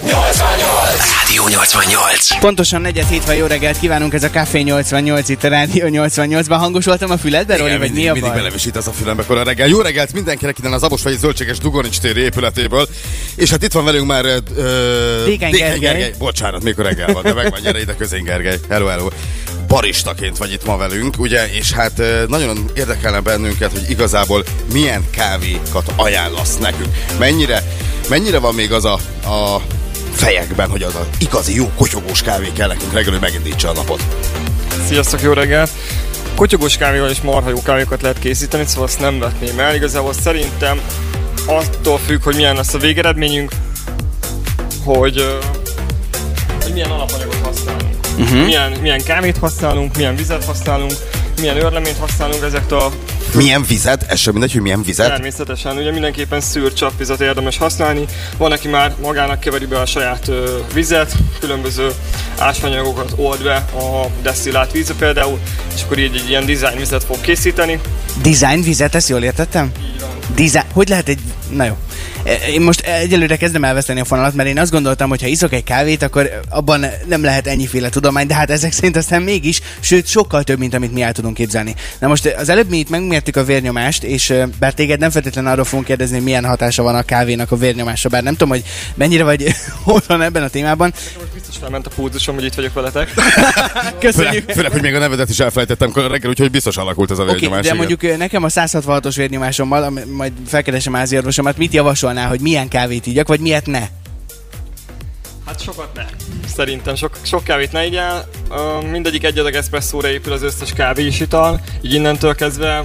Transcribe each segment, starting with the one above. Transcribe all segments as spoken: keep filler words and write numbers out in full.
Rádió nyolcvannyolc. Pontosan negyed hétfő, jó reggelt kívánunk, ez a Kávé nyolcvannyolc itt a Rádió nyolcvannyolcban. Hangos voltam a füledbe, Roli, vagy mi a baj? Mindig belevisít az a fülembe kora reggel. Jó reggelt mindenkinek innen a Zabosfai zöldséges Dugonics téri épületéből. És hát itt van velünk már uh, Dékány Gergely. Gergely. Bocsánat, mikor reggel van, de meg van, gyere ide közén, Gergely. Hello, hello. Baristaként vagy itt ma velünk, ugye? És hát uh, nagyon érdekelne bennünket, hogy igazából milyen kávékat ajánlasz nekünk. Mennyire, mennyire van még az a, a fejekben, hogy az a igazi jó kotyogós kávé kell nekünk reggel, hogy megindítsa a napot. Sziasztok, jó reggelt! Kotyogós kávéval és marha jó kávékat lehet készíteni, szóval azt nem vetném el. Igazából szerintem attól függ, hogy milyen lesz a végeredményünk, hogy, hogy milyen alapanyagot használunk. Uh-huh. Milyen, milyen kávét használunk, milyen vizet használunk, milyen őrleményt használunk, ezektől. Milyen vizet? Ez sem mindegy, hogy milyen vizet? Természetesen, ugye mindenképpen szűr csapvizet érdemes használni. Van, aki már magának keveri be a saját ö, vizet, különböző ásványanyagokat old be a desztillált vízbe például, és akkor így egy ilyen design vizet fog készíteni. Design vizet? Ezt jól értettem? Így van. Design... Hogy lehet egy... Na jó. Én most egyelőre kezdem elveszteni a fonalat, mert én azt gondoltam, hogy ha iszok egy kávét, akkor abban nem lehet ennyiféle tudomány, de hát ezek szerint aztán mégis, sőt sokkal több, mint amit mi el tudunk képzelni. Na most az előbb mi itt megmértük a vérnyomást, és bár téged nem feltétlenül arról fogunk kérdezni, milyen hatása van a kávénak a vérnyomásra, bár nem tudom, hogy mennyire vagy otthon ebben a témában. Most biztos felment a pulzusom, hogy itt vagyok veletek. Köszönjük. Főleg, hogy még a nevedet is elfelejtettem reggel, úgyhogy biztos alakult ez a vérnyomás. Okay, de igen. Mondjuk nekem a száz hatvanhatos vérnyomásommal, majd felkeresem ázi orvosomat, mit javasolnál, hogy milyen kávét igyak, vagy miért ne? Hát sokat ne. Szerintem sok, sok kávét ne igyál. Mindegyik egy adag eszpresszóra épül az összes kávé is ital. Így innentől kezdve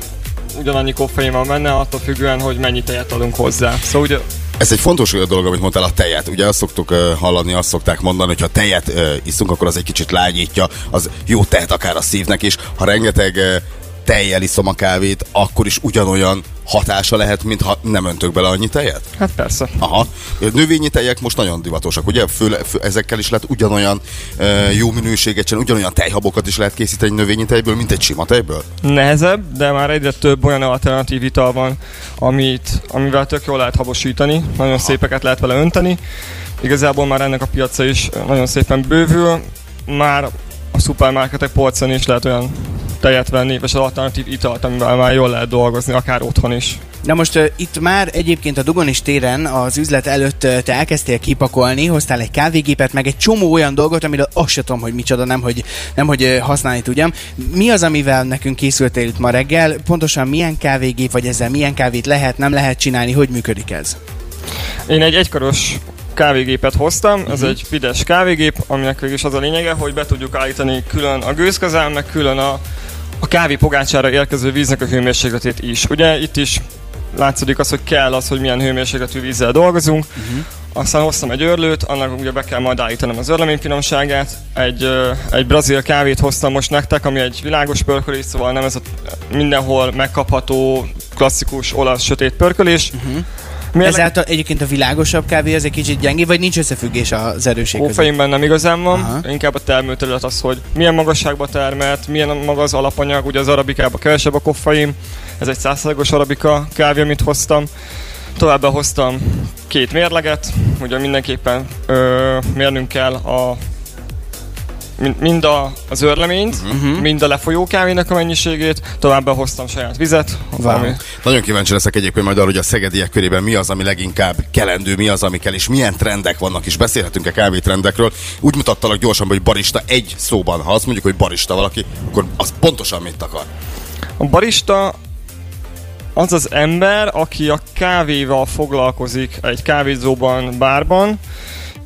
ugyanannyi koffein van benne, attól függően, hogy mennyi tejet adunk hozzá. Szóval ugye... Ez egy fontos dolog, amit mondtál, a tejet. Ugye azt szoktuk uh, hallani, azt szokták mondani, hogy ha tejet uh, iszunk, akkor az egy kicsit lágyítja, az jó tehet akár a szívnek is. Ha rengeteg uh, tejjel iszom a kávét, akkor is ugyanolyan hatása lehet, mintha nem öntök bele annyi tejet? Hát persze. Aha. Növényi tejek most nagyon divatosak, ugye? Főle, fő, ezekkel is lehet ugyanolyan e, jó minőséget csinálni, ugyanolyan tejhabokat is lehet készíteni növényi tejből, mint egy sima tejből? Nehezebb, de már egyre több olyan alternatív ital van, amit, amivel tök jól lehet habosítani, nagyon Aha. szépeket lehet vele önteni. Igazából már ennek a piaca is nagyon szépen bővül, már a szupermarketek polcán is lehet olyan tejet venni, és az alternatív italt, amivel már jól lehet dolgozni, akár otthon is. Na most uh, itt már egyébként a Dugonis téren az üzlet előtt uh, te elkezdtél kipakolni, hoztál egy kávégépet, meg egy csomó olyan dolgot, amiről azt se tudom, hogy micsoda, nem hogy, nem, hogy uh, használni tudjam. Mi az, amivel nekünk készültél itt ma reggel? Pontosan milyen kávégép, vagy ezzel milyen kávét lehet, nem lehet csinálni? Hogy működik ez? Én egy egykaros kávégépet hoztam, ez uh-huh. egy Fidesz kávégép, aminek végül is az a lényege, hogy be tudjuk állítani külön a gőzkazán, meg külön a a kávé pogácsára érkező víznek a hőmérsékletét is. Ugye itt is látszik az, hogy kell az, hogy milyen hőmérsékletű vízzel dolgozunk. Uh-huh. Aztán hoztam egy örlőt, annak ugye be kell majd állítanom az örlemény finomságát. Egy, uh, egy brazil kávét hoztam most nektek, ami egy világos pörkölés, szóval nem ez a mindenhol megkapható klasszikus olasz sötét pörkölés. Uh-huh. Ezáltal egyébként a világosabb kávé az egy kicsit gyengébb, vagy nincs összefüggés az erőség között? Koffeinben nem igazán van, Aha. inkább a termőterület az, hogy milyen magasságban termelt, milyen maga az alapanyag, ugye az arabikában kevesebb a koffein, ez egy száz százalékos arabika kávé, amit hoztam. Továbbá hoztam két mérleget, ugye mindenképpen ö, mérnünk kell a, mind a, az örleményt, uh-huh. mind a lefolyó kávénak a mennyiségét, továbbá hoztam saját vizet. Wow. Ami... Nagyon kíváncsi leszek egyébként majd arra, hogy a szegediek körében mi az, ami leginkább kelendő, mi az, ami kell, és milyen trendek vannak, és beszélhetünk a kávétrendekről. Úgy mutattalak gyorsan, hogy barista egy szóban, ha azt mondjuk, hogy barista valaki, akkor az pontosan mit akar? A barista az az ember, aki a kávéval foglalkozik egy kávézóban, bárban,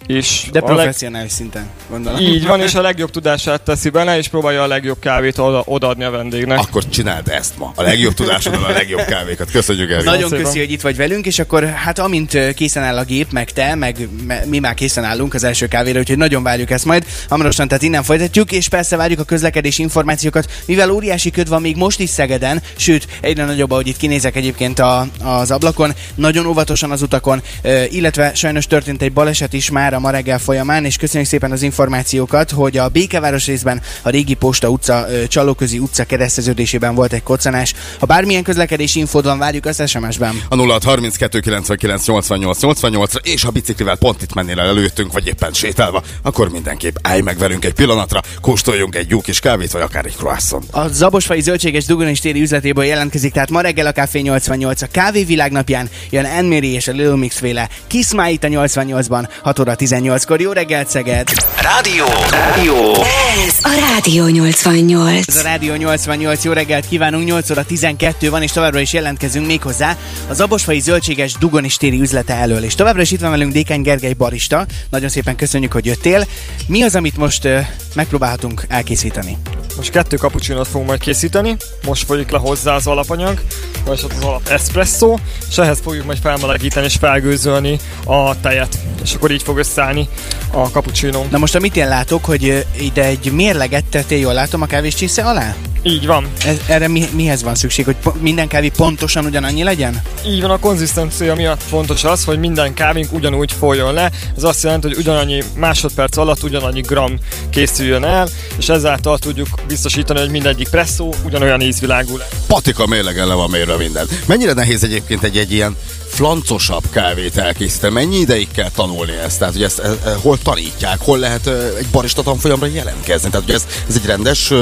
és de professzionális leg... szinten, gondolom. Így van, és a legjobb tudását teszi bele, és próbálja a legjobb kávét oda- odaadni a vendégnek. Akkor csináld ezt ma. A legjobb tudásodon a legjobb kávékat. Köszönjük el. Nagyon köszi, hogy itt vagy velünk, és akkor hát amint készen áll a gép, meg te, meg me- mi már készen állunk az első kávéra, úgyhogy nagyon várjuk ezt majd. Hamarosan, tehát innen folytatjuk, és persze várjuk a közlekedési információkat, mivel óriási köd van még most is Szegeden, sőt, egyre nagyobb, ahogy itt kinézek egyébként a- az ablakon, nagyon óvatosan az utakon, illetve sajnos történt egy baleset is már számára ma reggel folyamán, és köszönjük szépen az információkat, hogy a Békéváros részben a régi Posta utca, Csalóközi utca kereszteződésében volt egy koccanás. Ha bármilyen közlekedési infód van, várjuk az es em es-ben. A nulla hat harminckettő kilencvenkilenc nyolcvannyolc nyolcvannyolcra, és ha biciklivel pont itt mennél el előttünk, vagy éppen sétálva, akkor mindenképp állj meg velünk egy pillanatra, kóstoljunk egy jó kis kávét, vagy akár egy croissant. A Zabosfai zöldséges Dugonics téri üzletéből jelentkezik, tehát ma reggel a Kávé nyolcvannyolc a Kávé világnapján jön Enméri és a Little Mix féle Kiss My It a nyolcvannyolcban, hat óra tizennyolckor. Jó reggelt, Szeged! Rádió! Rádió! Ez a Rádió nyolcvannyolc. Ez a Rádió nyolcvannyolc. Jó reggelt kívánunk, nyolc óra tizenkettő van, és továbbra is jelentkezünk méghozzá a Zabosfai zöldséges Dugonics téri üzlete elől. És továbbra is itt van velünk Dékány Gergely barista. Nagyon szépen köszönjük, hogy jöttél. Mi az, amit most uh, megpróbálhatunk elkészíteni? Most kettő kapucsinót fogunk majd készíteni, most folyik le hozzá az alapanyag, vagyis ott az alap eszpresszó, és ehhez fogjuk majd felmelegíteni és felgőzölni a tejet, és akkor így fog összeállni a kapucsinó. Na most, amit én látok, hogy ide egy mérleget tettél, jól látom, a kávéscsésze alá? Így van. Ez, erre mi, mihez van szükség, hogy po- minden kávé pontosan ugyanannyi legyen? Így van, a konzisztencia miatt fontos az, hogy minden kávink ugyanúgy folyjon le. Ez azt jelenti, hogy ugyanannyi másodperc alatt ugyanannyi gram készüljön el, és ezáltal tudjuk biztosítani, hogy mindegyik presszó ugyanolyan ízvilágú le. Patika mérlegen le van mérve minden. Mennyire nehéz egyébként egy-egy ilyen flancosabb kávét elkészíteni? Mennyi ideig kell tanulni ezt? Tehát, hogy ezt e, e, hol tanítják, hol lehet e, egy barista tanfolyamra jelentkezni? Tehát, hogy ez, ez egy rendes e,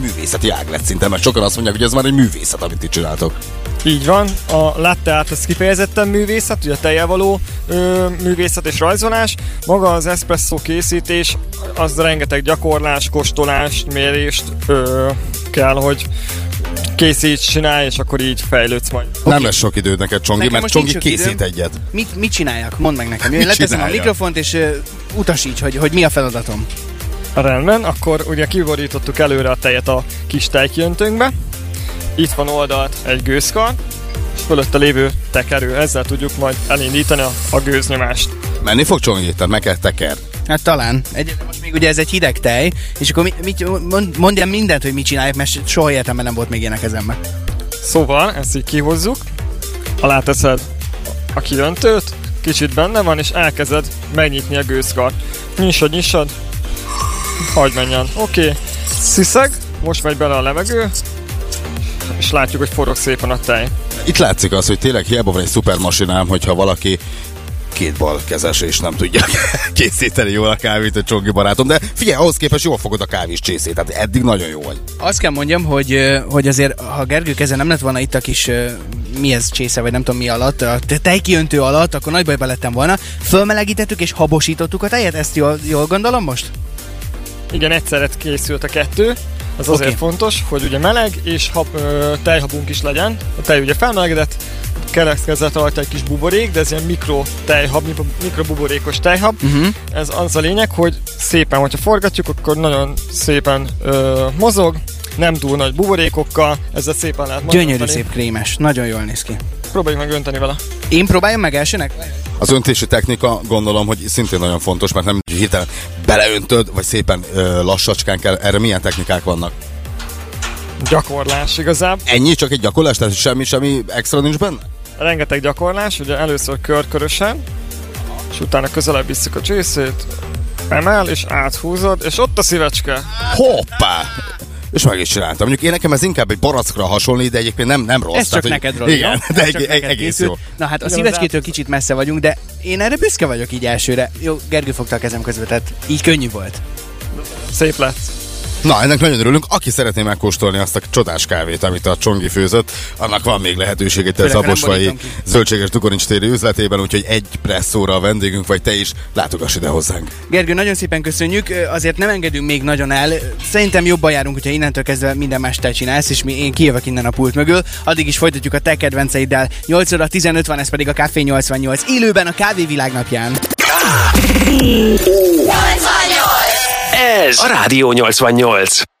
művészeti ág lett szinte, mert sokan azt mondják, hogy ez már egy művészet, amit ti csináltok. Így van, a latte art az kifejezetten művészet, ugye tejjel való ö, művészet és rajzolás. Maga az espresszó készítés, az rengeteg gyakorlás, kóstolás, mérést ö, kell, hogy készíts, csinálj, és akkor így fejlődsz majd. Okay. Nem lesz sok időd neked, Csongi, mert Csongi készít időm. Egyet. Mit, mit csináljak? Mondd meg nekem. Én leteszem a mikrofont, és uh, utasíts, hogy, hogy mi a feladatom. Rendben, akkor ugye kiborítottuk előre a tejet a kis tejkijöntőnkbe. Itt van oldalt egy gőzkar, és fölött a lévő tekerő. Ezzel tudjuk majd elindítani a, a gőznyomást. Menni fog, Csongi, tehát meg kell teker. Hát talán. Egy, most még ugye ez egy hideg tej, és akkor mond, mondjam mindent, hogy mit csinálják, mert soha életemben nem volt még ilyen a kezemben. Szóval ezt így kihozzuk, alá teszed a kijöntőt, kicsit benne van, és elkezded megnyitni a gőzkart. Nyissad, nyissad, hagyd menjen. Oké, okay. Sziszeg, most megy bele a levegő, és látjuk, hogy forog szépen a tej. Itt látszik az, hogy tényleg hiába van egy szupermasinám, hogyha valaki két bal kezes, és nem tudja készíteni jól a kávét, a Csongi barátom, de figyelj, ahhoz képest jól fogod a kávés csészét, tehát eddig nagyon jó vagy. Azt kell mondjam, hogy, hogy azért, ha Gergő keze nem lett volna itt a kis mi ez csésze, vagy nem tudom mi alatt, a tejkiöntő alatt, akkor nagy bajba lettem volna. Fölmelegítettük és habosítottuk a tejet, ezt jól, jól gondolom most? Igen, egyszerre készült a kettő. Az azért okay. Fontos, hogy ugye meleg és hab, ö, tejhabunk is legyen. A tej ugye felmelegedett, keletkezett rajta egy kis buborék, de ez ilyen mikro tejhab, mikrobuborékos tejhab. Uh-huh. Ez az a lényeg, hogy szépen, hogyha forgatjuk, akkor nagyon szépen ö, mozog, nem túl nagy buborékokkal, ezzel szépen lehet mondani. Gyönyörű, szép krémes, nagyon jól néz ki. Próbáljuk meg önteni vele. Én próbáljam meg elsőnek? Az öntési technika, gondolom, hogy szintén nagyon fontos, mert nem hirtelen beleöntöd, vagy szépen ö, lassacskán kell. Erre milyen technikák vannak? Gyakorlás igazából. Ennyi? Csak egy gyakorlás? Tehát semmi, semmi extra nincs benne? Rengeteg gyakorlás, ugye először körkörösen, és utána közelebb visszük a csészét, emel, és áthúzod, és ott a szívecske. Hoppá! És meg is csináltam. Mondjuk én nekem ez inkább egy barackra hasonlít, de egyébként nem, nem rossz. Ez tehát, csak hogy... neked rossz. Igen, de eg- eg- egész jó. Na hát a szívecskétől kicsit messze vagyunk, de én erre büszke vagyok így elsőre. Jó, Gergő fogta a kezem közbe, tehát így könnyű volt. Szép lett. Na, ennek nagyon örülünk. Aki szeretné megkóstolni azt a csodás kávét, amit a Csongi főzött, annak van még lehetőség itt a Zabosfai zöldséges Dugonics téri üzletében, úgyhogy egy presszóra a vendégünk, vagy te is, látogass ide hozzánk. Gergő, nagyon szépen köszönjük, azért nem engedünk még nagyon el. Szerintem jobban járunk, hogyha innentől kezdve minden más te csinálsz, és mi, én kijövök innen a pult mögül. Addig is folytatjuk a te kedvenceiddel. nyolc óra tizenöt van, ez pedig a Kávé nyolcvannyolc, élőben a Kávé világnapján. Ez a Rádió nyolcvannyolc.